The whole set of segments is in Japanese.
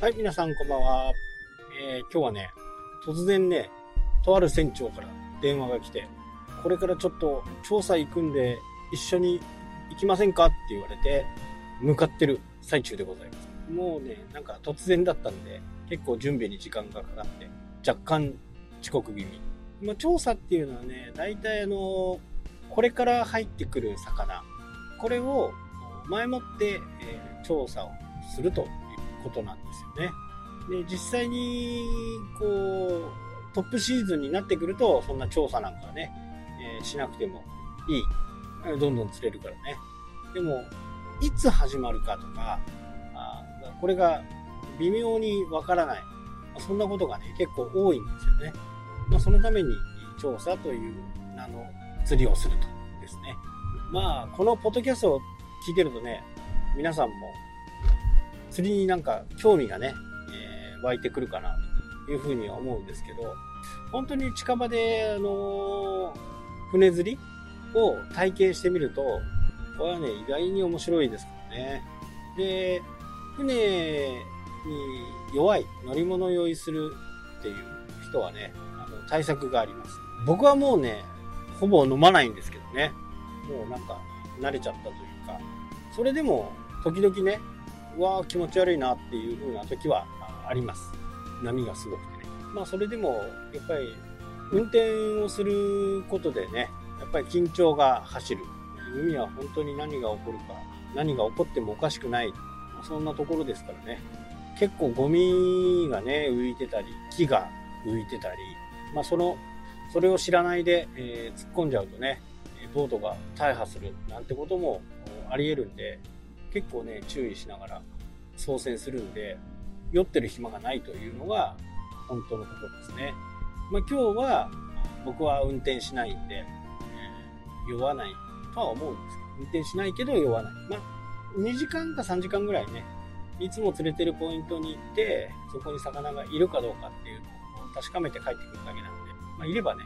はい、皆さんこんばんは。今日はね、突然ね、とある船長から電話が来て、これからちょっと調査行くんで一緒に行きませんかって言われて、向かってる最中でございます。もうね、なんか突然だったんで、結構準備に時間がかかって若干遅刻気味。まあ、調査っていうのはね、大体これから入ってくる魚、これを前もって調査をするとことなんですよね。で、実際にこうトップシーズンになってくると、そんな調査なんかね、しなくてもいい、どんどん釣れるからね。でもいつ始まるかとか、これが微妙にわからない、そんなことがね結構多いんですよね。まあ、そのために調査という名の釣りをするとですね。まあ、このポッドキャストを聞いてるとね、皆さんも釣りになんか興味がね、湧いてくるかなというふうには思うんですけど、本当に近場で、船釣りを体験してみると、これはね、意外に面白いですからね。で、船に弱い、乗り物を用意するっていう人はね、対策があります。僕はもうね、ほぼ飲まないんですけどね。もうなんか慣れちゃったというか、それでも時々ね、わー気持ち悪いなっていう風な時はあります。波がすごくてね。まあ、それでもやっぱり運転をすることでね、やっぱり緊張が走る。海は本当に何が起こるか、何が起こってもおかしくない、そんなところですからね。結構ゴミがね浮いてたり、木が浮いてたり、まあ、それを知らないで、突っ込んじゃうとね、ボートが大破するなんてこともありえるんで、結構ね注意しながら操船するんで、酔ってる暇がないというのが本当のことですね。まあ、今日は僕は運転しないんで、酔わないとは思うんですけど、運転しないけど酔わない。まあ、2時間か3時間ぐらいね、いつも釣れてるポイントに行って、そこに魚がいるかどうかっていうのを確かめて帰ってくるだけなんで、まあ、いればね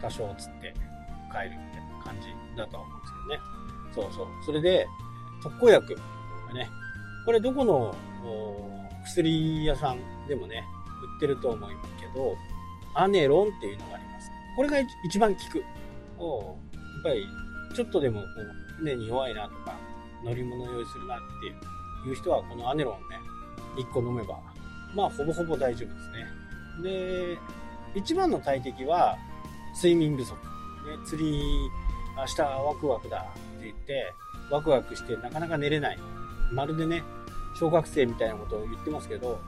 多少釣って帰るみたいな感じだとは思うんですけどね。そうそう、それで特効薬ね、これどこの薬屋さんでもね売ってると思いますけど、アネロンっていうのがあります。これが一番効く。やっぱりちょっとでも船に弱いなとか、乗り物を用意するなっていう人はこのアネロンね1個飲めば、まあほぼほぼ大丈夫ですね。で、一番の大敵は睡眠不足、ね、釣り明日ワクワクだって言ってワクワクしてなかなか寝れない。まるでね、小学生みたいなことを言ってますけど、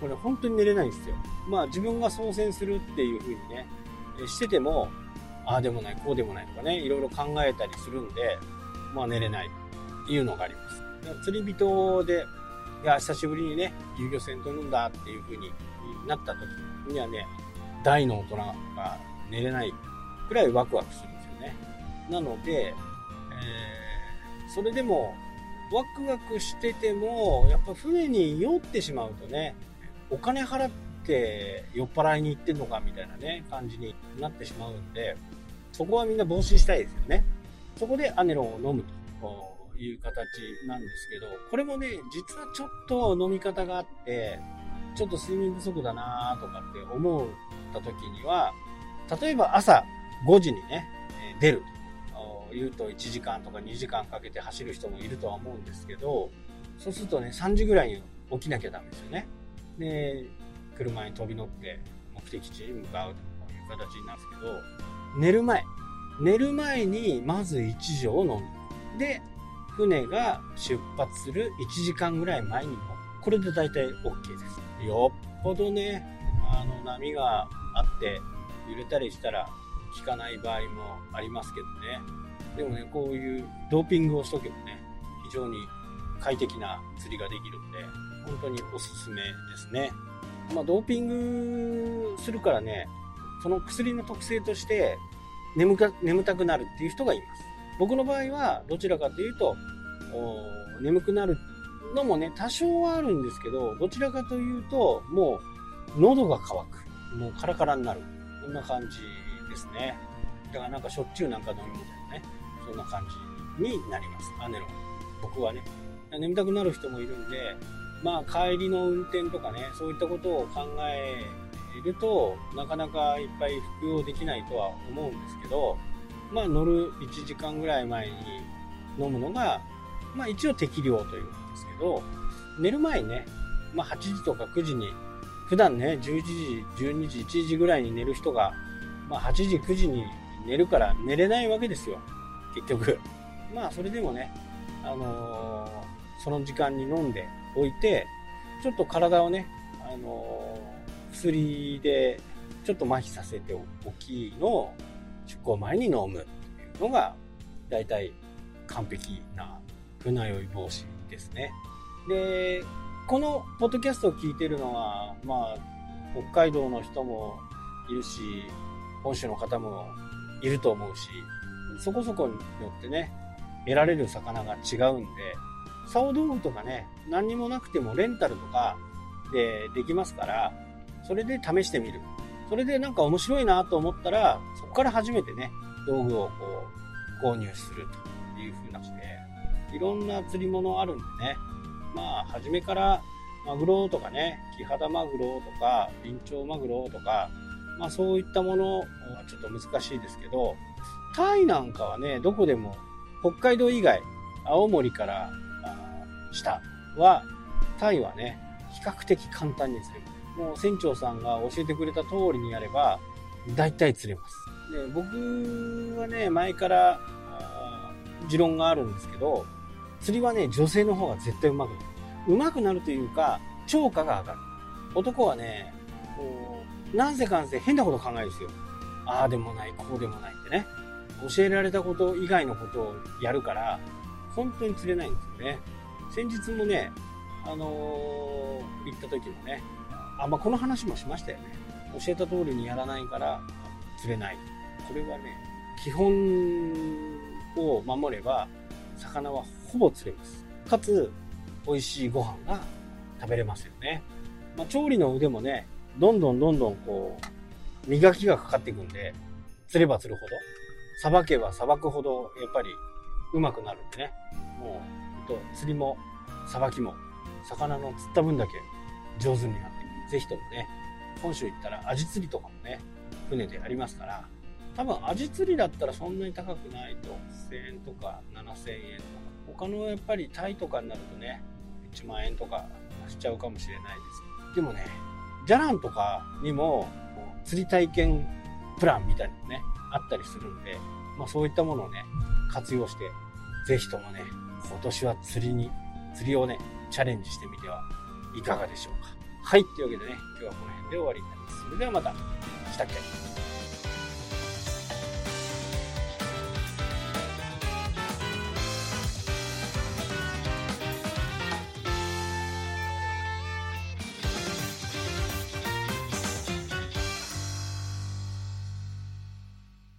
これ本当に寝れないんですよ。まあ、自分が操船するっていう風にねしてても、ああでもないこうでもないとかね、いろいろ考えたりするんで、まあ寝れないっていうのがあります。釣り人で、いや久しぶりにね遊漁船と飲んだっていう風になった時にはね、大の大人が寝れないくらいワクワクするんですよね。なので、それでもワクワクしてても、やっぱ船に酔ってしまうとね、お金払って酔っ払いに行ってんのかみたいなね感じになってしまうんで、そこはみんな防止したいですよね。そこでアネロンを飲むという形なんですけど、これもね実はちょっと飲み方があって、ちょっと睡眠不足だなとかって思った時には、例えば朝5時にね出る言うと1時間とか2時間かけて走る人もいるとは思うんですけど、そうするとね3時ぐらいに起きなきゃダメですよね。で、車に飛び乗って目的地に向かうという形になるんですけど、寝る前にまず1錠を飲む。で、船が出発する1時間ぐらい前にも、これで大体 OK です。よっぽどね波があって揺れたりしたら効かない場合もありますけどね。でもね、こういうドーピングをしとけばね、非常に快適な釣りができるんで、本当におすすめですね。まあ、ドーピングするからね、その薬の特性として眠たくなるっていう人がいます。僕の場合はどちらかというと眠くなるのもね多少はあるんですけど、どちらかというともう喉が渇く、もうカラカラになる、こんな感じですね。だからなんかしょっちゅうなんか飲み物ね、そんな感じになります、アネロン。僕はね、眠たくなる人もいるんで、まあ帰りの運転とかね、そういったことを考えるとなかなかいっぱい服用できないとは思うんですけど、まあ乗る1時間ぐらい前に飲むのがまあ一応適量というんですけど、寝る前にね、まあ8時とか9時に、普段ね11時12時1時ぐらいに寝る人が、まあ8時9時に寝るから寝れないわけですよ結局。まあそれでもね、その時間に飲んでおいて、ちょっと体をね、薬でちょっと麻痺させておきの出航前に飲むっていうのが大体完璧な船酔い防止ですね。でこのポッドキャストを聞いてるのは、まあ北海道の人もいるし本州の方もいると思うし、そこそこによってね得られる魚が違うんで、竿道具とかね何にもなくてもレンタルとかでできますから、それで試してみる、それでなんか面白いなと思ったらそこから初めてね道具をこう購入するという風なして、いろんな釣り物あるんでね、まあ初めからマグロとかねキハダマグロとかビンチョウマグロとか、まあそういったものはちょっと難しいですけど、タイなんかはねどこでも北海道以外、青森から下はタイはね比較的簡単に釣れます。もう船長さんが教えてくれた通りにやれば大体釣れます。で僕はね前から持論があるんですけど、釣りはね女性の方が絶対うまくなるというか釣果が上がる。男はねなんせかんせ変なこと考えるんですよ。ああでもないこうでもないってね、教えられたこと以外のことをやるから本当に釣れないんですよね。先日もね行った時もね、まあ、この話もしましたよね。教えた通りにやらないから釣れない。これはね基本を守れば魚はほぼ釣れます。かつ美味しいご飯が食べれますよね。まあ、調理の腕もねどんどんこう磨きがかかっていくんで、釣れば釣るほどさばけばさばくほどやっぱりうまくなるんでね、もう釣りもさばきも魚の釣った分だけ上手になっていく。ぜひともね本州行ったらアジ釣りとかもね船でやりますから、多分アジ釣りだったらそんなに高くないと1000円とか7000円とか、他のやっぱりタイとかになるとね1万円とかしちゃうかもしれないです。でもねジャランとかにも釣り体験プランみたいなのねあったりするんで、まあ、そういったものをね活用してぜひともね今年は釣りをねチャレンジしてみてはいかがでしょうか。はい、というわけでね今日はこの辺で終わりになります。それではまたしたっけ。